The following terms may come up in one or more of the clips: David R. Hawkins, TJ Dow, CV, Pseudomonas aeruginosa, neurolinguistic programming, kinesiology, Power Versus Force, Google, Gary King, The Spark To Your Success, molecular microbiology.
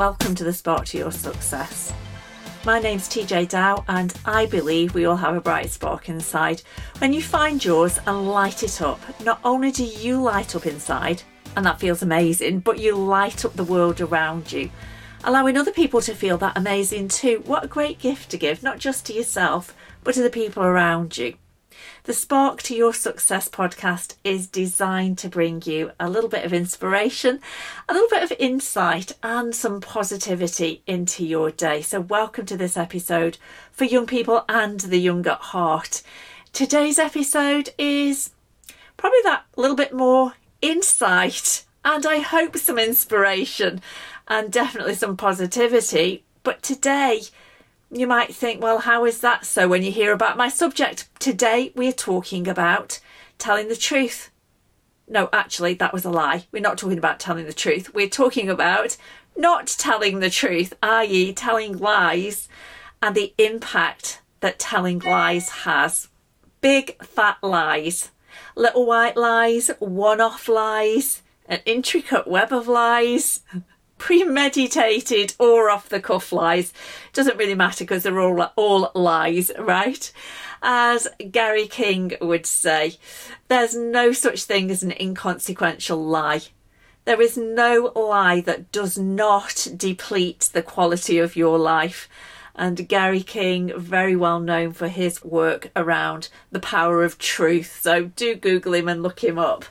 Welcome to The Spark To Your Success. My name's TJ Dow, and I believe we all have a bright spark inside. When you find yours and light it up, not only do you light up inside, and that feels amazing, but you light up the world around you, allowing other people to feel that amazing too. What a great gift to give, not just to yourself, but to the people around you. The Spark to Your Success podcast is designed to bring you a little bit of inspiration, a little bit of insight, and some positivity into your day. So welcome to this episode for young people and the young at heart. Today's episode is probably that little bit more insight, and I hope some inspiration and definitely some positivity. But today, you might think, well, how is that so when you hear about my subject? Today, we're talking about telling the truth. No, actually, that was a lie. We're not talking about telling the truth. We're talking about not telling the truth, i.e. telling lies and the impact that telling lies has. Big fat lies, little white lies, one-off lies, an intricate web of lies. Premeditated or off-the-cuff lies. Doesn't really matter because they're all lies, right? As Gary King would say, there's no such thing as an inconsequential lie. There is no lie that does not deplete the quality of your life. And Gary King, very well known for his work around the power of truth. So do Google him and look him up.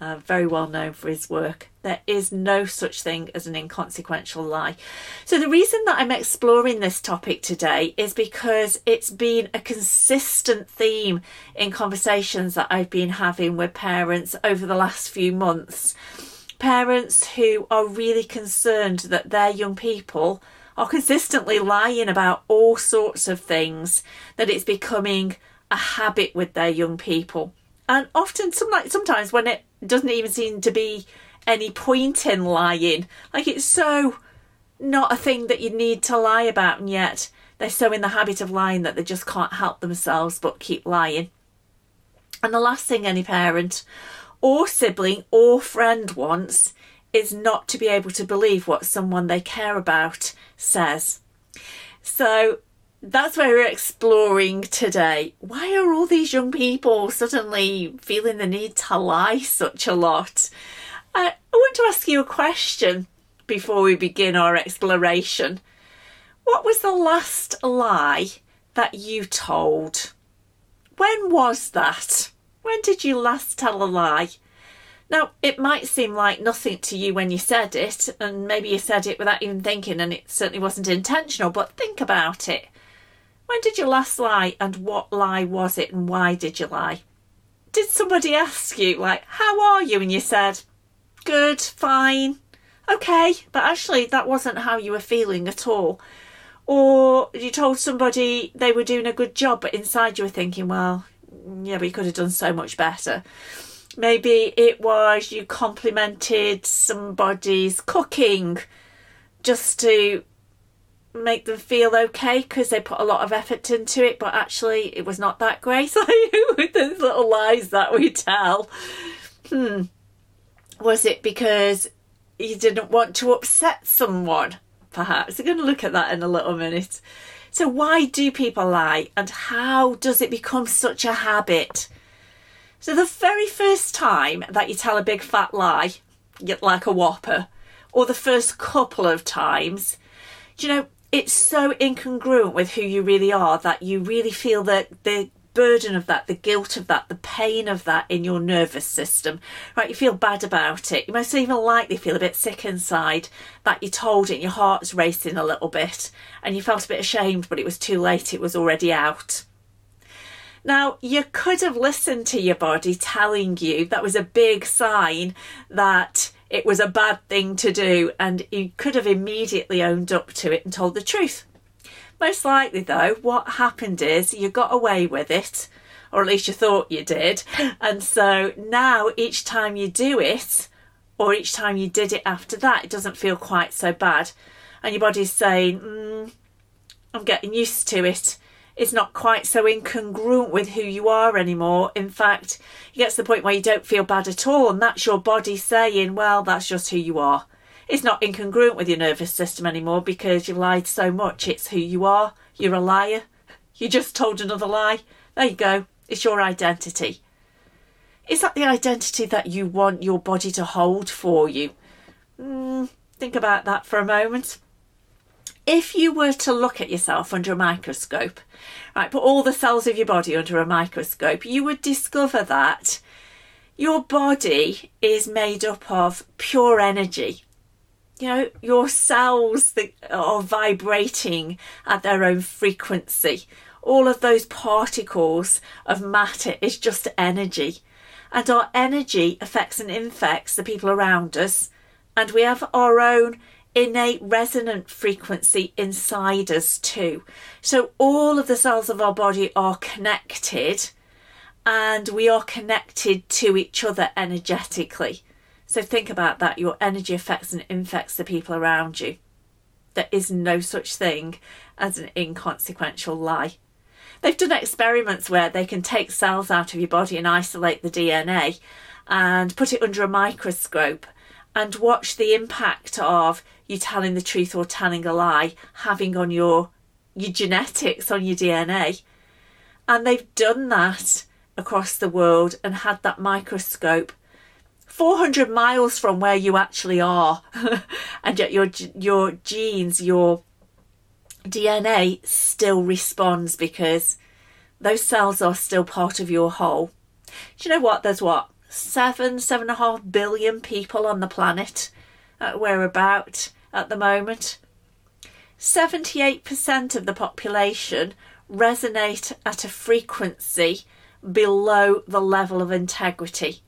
Very well known for his work. There is no such thing as an inconsequential lie. So the reason that I'm exploring this topic today is because it's been a consistent theme in conversations that I've been having with parents over the last few months. Parents who are really concerned that their young people are consistently lying about all sorts of things, that it's becoming a habit with their young people. And often, sometimes when it doesn't even seem to be any point in lying, like it's so not a thing that you need to lie about, and yet they're so in the habit of lying that they just can't help themselves but keep lying. And the last thing any parent or sibling or friend wants is not to be able to believe what someone they care about says. So that's where we're exploring today. Why are all these young people suddenly feeling the need to lie such a lot? I want to ask you a question before we begin our exploration. What was the last lie that you told? When was that? When did you last tell a lie? Now, it might seem like nothing to you when you said it, and maybe you said it without even thinking, and it certainly wasn't intentional, but think about it. When did you last lie, and what lie was it, and why did you lie? Did somebody ask you, like, how are you? And you said, good, fine, okay, but actually that wasn't how you were feeling at all. Or you told somebody they were doing a good job, but inside you were thinking, well, yeah, but you could have done so much better. Maybe it was you complimented somebody's cooking just to make them feel okay because they put a lot of effort into it, but actually it was not that great. With those little lies that we tell. Was it because you didn't want to upset someone? Perhaps. We're going to look at that in a little minute. So why do people lie, and how does it become such a habit? So the very first time that you tell a big fat lie, like a whopper, or the first couple of times, you know, it's so incongruent with who you really are that you really feel that the burden of that, the guilt of that, the pain of that in your nervous system, right? You feel bad about it. You most even likely feel a bit sick inside that you told it, and your heart's racing a little bit, and you felt a bit ashamed, but it was too late. It was already out. Now, you could have listened to your body telling you that was a big sign that it was a bad thing to do, and you could have immediately owned up to it and told the truth. Most likely, though, what happened is you got away with it, or at least you thought you did. And so now each time you do it, or each time you did it after that, it doesn't feel quite so bad. And your body's saying, I'm getting used to it. It's not quite so incongruent with who you are anymore. In fact, it gets to the point where you don't feel bad at all. And that's your body saying, well, that's just who you are. is not incongruent with your nervous system anymore because you lied so much. It's who you are. You're a liar. You just told another lie. There you go. It's your identity. Is that the identity that you want your body to hold for you? Think about that for a moment. If you were to look at yourself under a microscope, right, put all the cells of your body under a microscope, you would discover that your body is made up of pure energy. You know, your cells that are vibrating at their own frequency. All of those particles of matter is just energy. And our energy affects and infects the people around us. And we have our own innate resonant frequency inside us too. So all of the cells of our body are connected, and we are connected to each other energetically. So think about that. Your energy affects and infects the people around you. There is no such thing as an inconsequential lie. They've done experiments where they can take cells out of your body and isolate the DNA and put it under a microscope and watch the impact of you telling the truth or telling a lie having on your genetics, on your DNA. And they've done that across the world and had that microscope 400 miles from where you actually are. And yet your genes, your DNA still responds because those cells are still part of your whole. Do you know what? There's 7.5 billion people on the planet whereabout at the moment. 78% of the population resonate at a frequency below the level of integrity.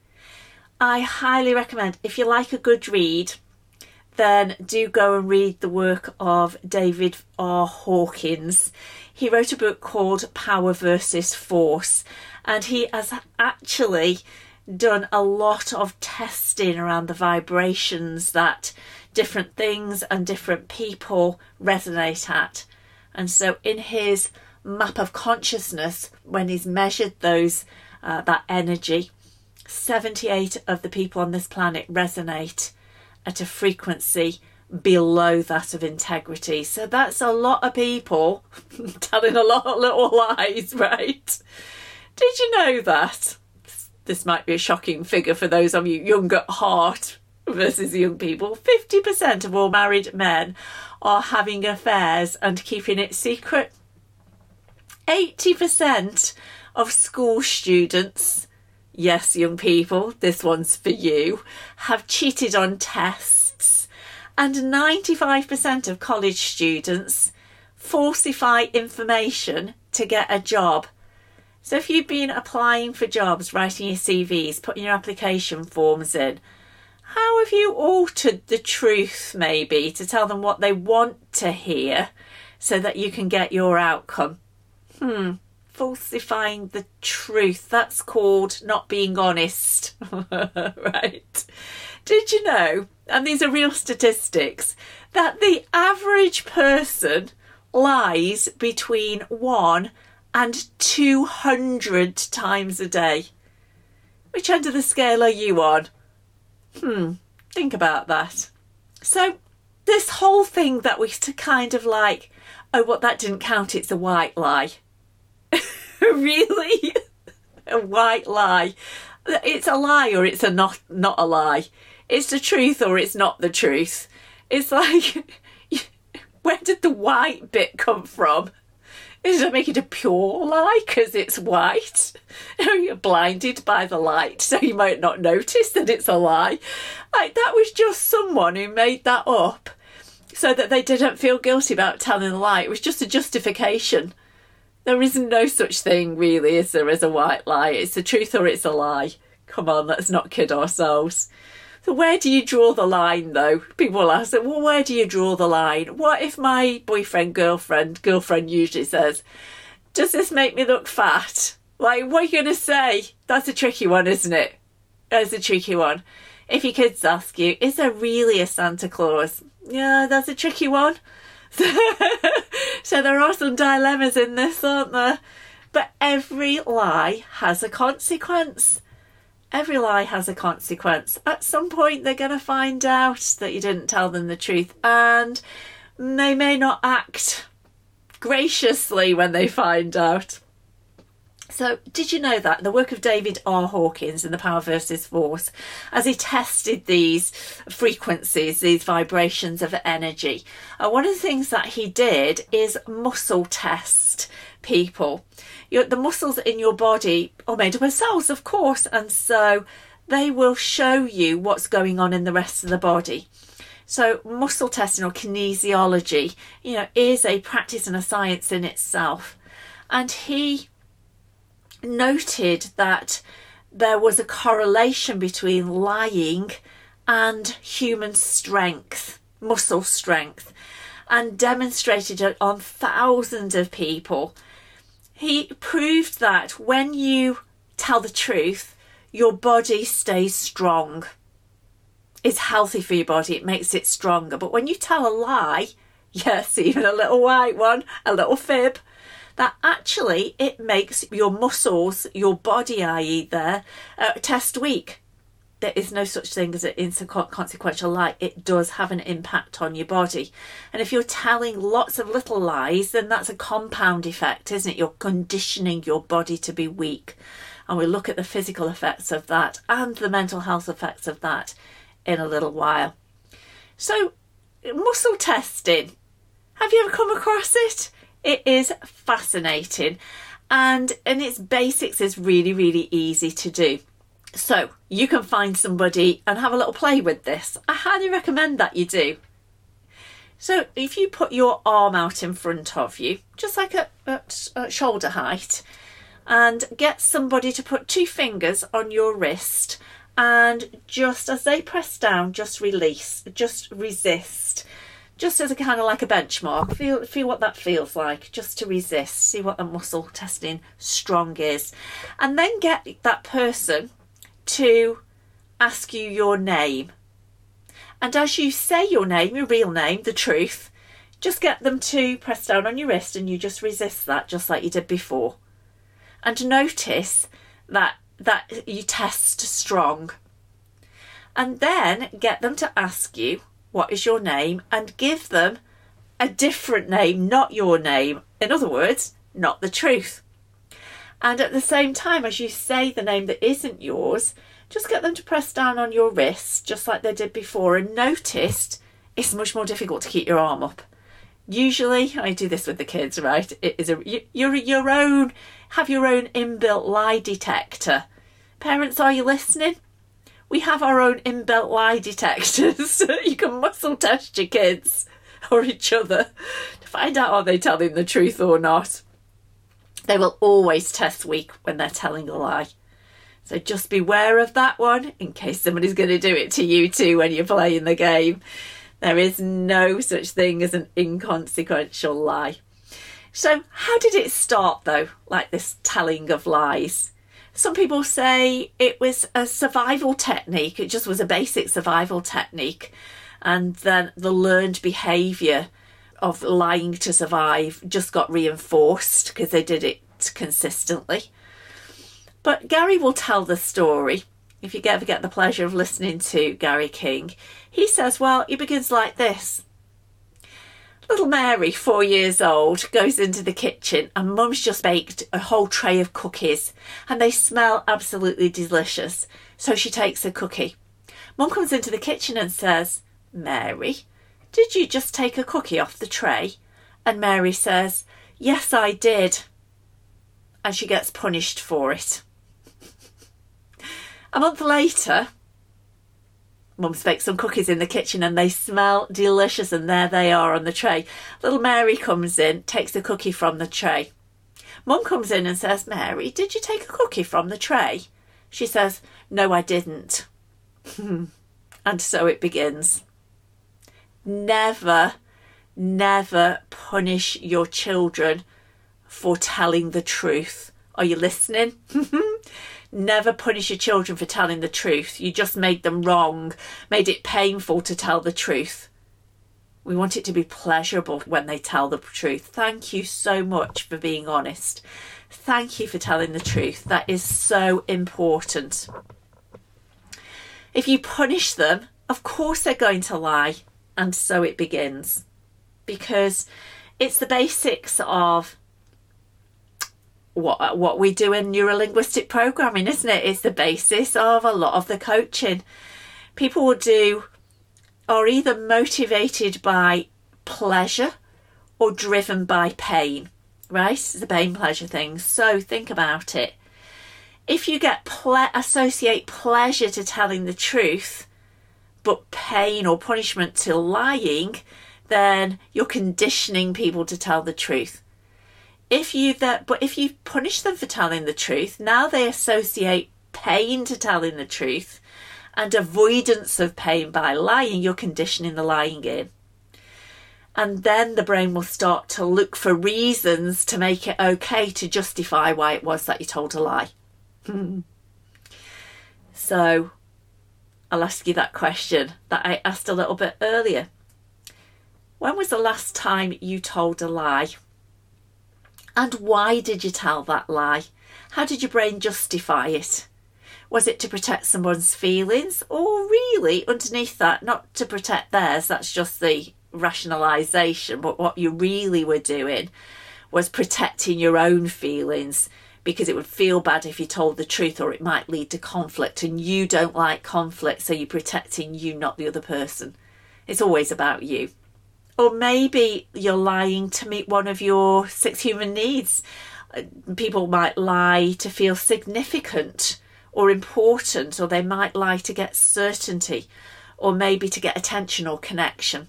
I highly recommend, if you like a good read, then do go and read the work of David R. Hawkins. He wrote a book called Power Versus Force, and he has actually done a lot of testing around the vibrations that different things and different people resonate at. And so in his map of consciousness, when he's measured those that energy, 78 of the people on this planet resonate at a frequency below that of integrity. So that's a lot of people telling a lot of little lies, right? Did you know that? This might be a shocking figure for those of you young at heart versus young people. 50% of all married men are having affairs and keeping it secret. 80% of school students, yes, young people, this one's for you, have cheated on tests. And 95% of college students falsify information to get a job. So if you've been applying for jobs, writing your CVs, putting your application forms in, how have you altered the truth maybe to tell them what they want to hear so that you can get your outcome? Falsifying the truth. That's called not being honest. Right? Did you know, and these are real statistics, that the average person lies between 1 and 200 times a day? Which end of the scale are you on? Think about that. So this whole thing that we kind of like, oh, what, that didn't count, it's a white lie. Really? A white lie. It's a lie or it's a not a lie. It's the truth or it's not the truth. It's like, where did the white bit come from? Does it make it a pure lie because it's white? You're blinded by the light, so you might not notice that it's a lie. Like, that was just someone who made that up so that they didn't feel guilty about telling a lie. It was just a justification. There is no such thing, really, is there, as a white lie? It's the truth or it's a lie. Come on, let's not kid ourselves. So where do you draw the line, though? People ask, well, where do you draw the line? What if my girlfriend usually says, does this make me look fat? Like, what are you going to say? That's a tricky one, isn't it? That's a tricky one. If your kids ask you, is there really a Santa Claus? Yeah, that's a tricky one. So there are some dilemmas in this, aren't there? But every lie has a consequence. Every lie has a consequence. At some point, they're going to find out that you didn't tell them the truth, and they may not act graciously when they find out. So did you know that? The work of David R. Hawkins in The Power Versus Force, as he tested these frequencies, these vibrations of energy. One of the things that he did is muscle test people. The muscles in your body are made up of cells, of course, and so they will show you what's going on in the rest of the body. So muscle testing or kinesiology, is a practice and a science in itself. And he noted that there was a correlation between lying and human strength, muscle strength, and demonstrated it on thousands of people. He proved that when you tell the truth, your body stays strong. It's healthy for your body, it makes it stronger. But when you tell a lie, yes, even a little white one, a little fib, that actually it makes your muscles, your body, test weak. There is no such thing as an inconsequential lie. It does have an impact on your body. And if you're telling lots of little lies, then that's a compound effect, isn't it? You're conditioning your body to be weak. And we'll look at the physical effects of that and the mental health effects of that in a little while. So, muscle testing. Have you ever come across it? It is fascinating, and in its basics is really, really easy to do. So you can find somebody and have a little play with this. I highly recommend that you do. So if you put your arm out in front of you, just like at shoulder height, and get somebody to put two fingers on your wrist, and just as they press down, just release, just resist. Just as a kind of like a benchmark, feel what that feels like, just to resist, see what the muscle testing strong is. And then get that person to ask you your name. And as you say your name, your real name, the truth, just get them to press down on your wrist and you just resist that, just like you did before. And notice that you test strong. And then get them to ask you, what is your name? And give them a different name, not your name. In other words, not the truth. And at the same time, as you say the name that isn't yours, just get them to press down on your wrist, just like they did before, and noticed it's much more difficult to keep your arm up. Usually, I do this with the kids, right? It is have your own inbuilt lie detector. Parents, are you listening? We have our own inbuilt lie detectors so that you can muscle test your kids or each other to find out are they telling the truth or not. They will always test weak when they're telling a lie. So just beware of that one in case somebody's going to do it to you too when you're playing the game. There is no such thing as an inconsequential lie. So how did it start though, like this telling of lies? Some people say it was a survival technique. It just was a basic survival technique. And then the learned behaviour of lying to survive just got reinforced because they did it consistently. But Gary will tell the story. If you ever get the pleasure of listening to Gary King, he says, well, it begins like this. Little Mary, 4 years old, goes into the kitchen and Mum's just baked a whole tray of cookies and they smell absolutely delicious. So she takes a cookie. Mum comes into the kitchen and says, Mary, did you just take a cookie off the tray? And Mary says, yes, I did. And she gets punished for it. A month later, Mum's baked some cookies in the kitchen and they smell delicious and there they are on the tray. Little Mary comes in, takes the cookie from the tray. Mum comes in and says, Mary, did you take a cookie from the tray? She says, no, I didn't. And so it begins. Never, never punish your children for telling the truth. Are you listening? Never punish your children for telling the truth. You just made them wrong, made it painful to tell the truth. We want it to be pleasurable when they tell the truth. Thank you so much for being honest. Thank you for telling the truth. That is so important. If you punish them, of course they're going to lie. And so it begins, because it's the basics of what we do in neurolinguistic programming, isn't it? It's the basis of a lot of the coaching. People will do, are either motivated by pleasure or driven by pain, right? It's the pain pleasure thing. So think about it. If you get associate pleasure to telling the truth, but pain or punishment to lying, then you're conditioning people to tell the truth. If you punish them for telling the truth, now they associate pain to telling the truth and avoidance of pain by lying. You're conditioning the lying in. And then the brain will start to look for reasons to make it okay, to justify why it was that you told a lie. So I'll ask you that question that I asked a little bit earlier. When was the last time you told a lie? And why did you tell that lie? How did your brain justify it? Was it to protect someone's feelings? Or really, underneath that, not to protect theirs, that's just the rationalisation, but what you really were doing was protecting your own feelings, because it would feel bad if you told the truth, or it might lead to conflict, and you don't like conflict, so you're protecting you, not the other person. It's always about you. Or maybe you're lying to meet one of your 6 human needs. People might lie to feel significant or important, or they might lie to get certainty, or maybe to get attention or connection.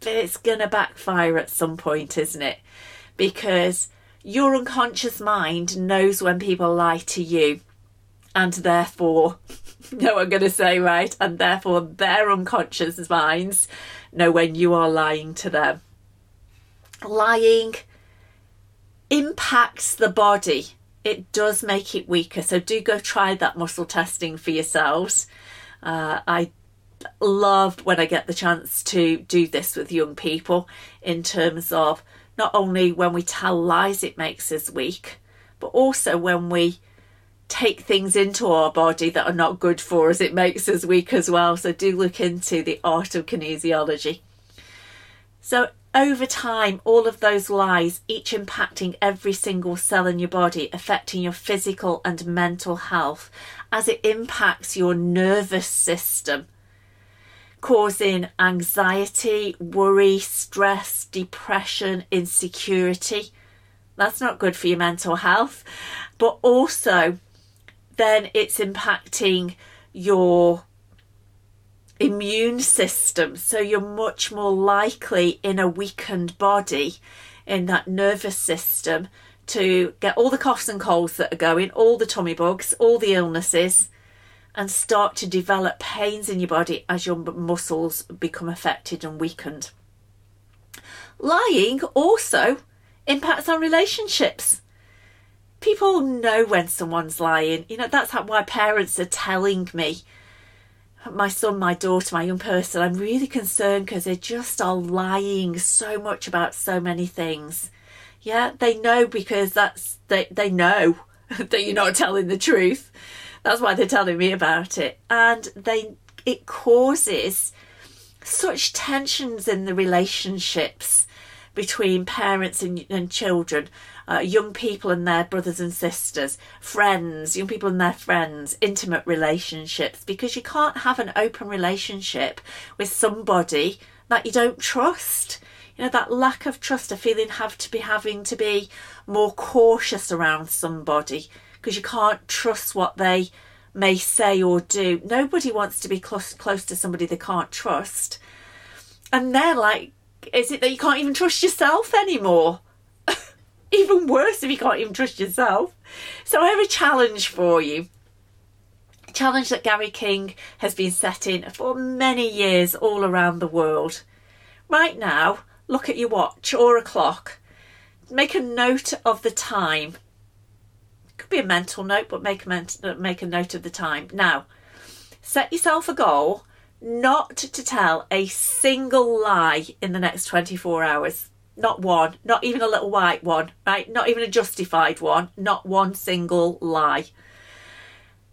But it's going to backfire at some point, isn't it? Because your unconscious mind knows when people lie to you, and therefore, no, I'm going to say right, and therefore their unconscious minds know when you are lying to them. Lying impacts the body. It does make it weaker. So do go try that muscle testing for yourselves. I love when I get the chance to do this with young people, in terms of not only when we tell lies, it makes us weak, but also when we take things into our body that are not good for us, it makes us weak as well. So do look into the art of kinesiology. So over time, all of those lies, each impacting every single cell in your body, affecting your physical and mental health, as it impacts your nervous system, causing anxiety, worry, stress, depression, insecurity. That's not good for your mental health, but also then it's impacting your immune system. So you're much more likely in a weakened body, in that nervous system, to get all the coughs and colds that are going, all the tummy bugs, all the illnesses, and start to develop pains in your body as your muscles become affected and weakened. Lying also impacts on relationships. People know when someone's lying. You know, that's why parents are telling me, my son, my daughter, my young person, I'm really concerned because they just are lying so much about so many things. Yeah, they know, because they know that you're not telling the truth. That's why they're telling me about it. And it causes such tensions in the relationships between parents and children, young people and their brothers and sisters, friends, young people and their friends, intimate relationships, because you can't have an open relationship with somebody that you don't trust. You know, that lack of trust, a feeling having to be more cautious around somebody, because you can't trust what they may say or do. Nobody wants to be close to somebody they can't trust. And they're like, is it that you can't even trust yourself anymore? Even worse if you can't even trust yourself. So I have a challenge for you. A challenge that Gary King has been setting for many years all around the world. Right now, look at your watch or a clock. Make a note of the time. It could be a mental note, but make a note of the time. Now, set yourself a goal not to tell a single lie in the next 24 hours. Not one, not even a little white one, right? Not even a justified one, not one single lie.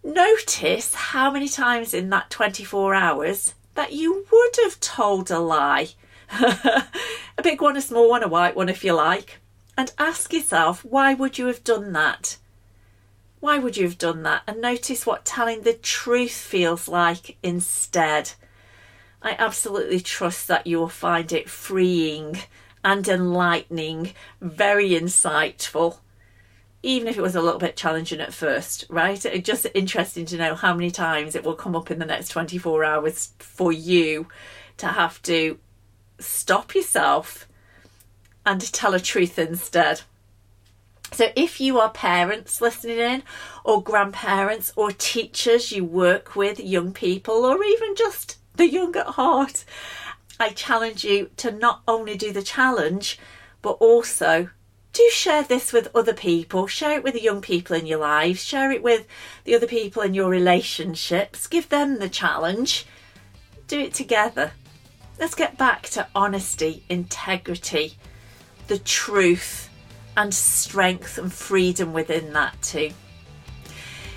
Notice how many times in that 24 hours that you would have told a lie. A big one, a small one, a white one if you like. And ask yourself, why would you have done that? Why would you have done that? And notice what telling the truth feels like instead. I absolutely trust that you will find it freeing and enlightening, very insightful. Even if it was a little bit challenging at first, right? It's just interesting to know how many times it will come up in the next 24 hours for you to have to stop yourself and to tell a truth instead. So if you are parents listening in, or grandparents, or teachers, you work with young people, or even just the young at heart, I challenge you to not only do the challenge, but also do share this with other people. Share it with the young people in your lives. Share it with the other people in your relationships. Give them the challenge. Do it together. Let's get back to honesty, integrity, the truth, and strength and freedom within that too.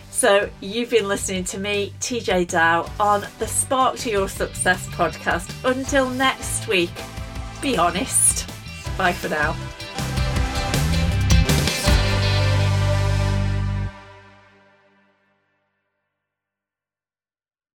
So you've been listening to me, TJ Dow, on the Spark to Your Success podcast. Until next week, be honest. Bye for now.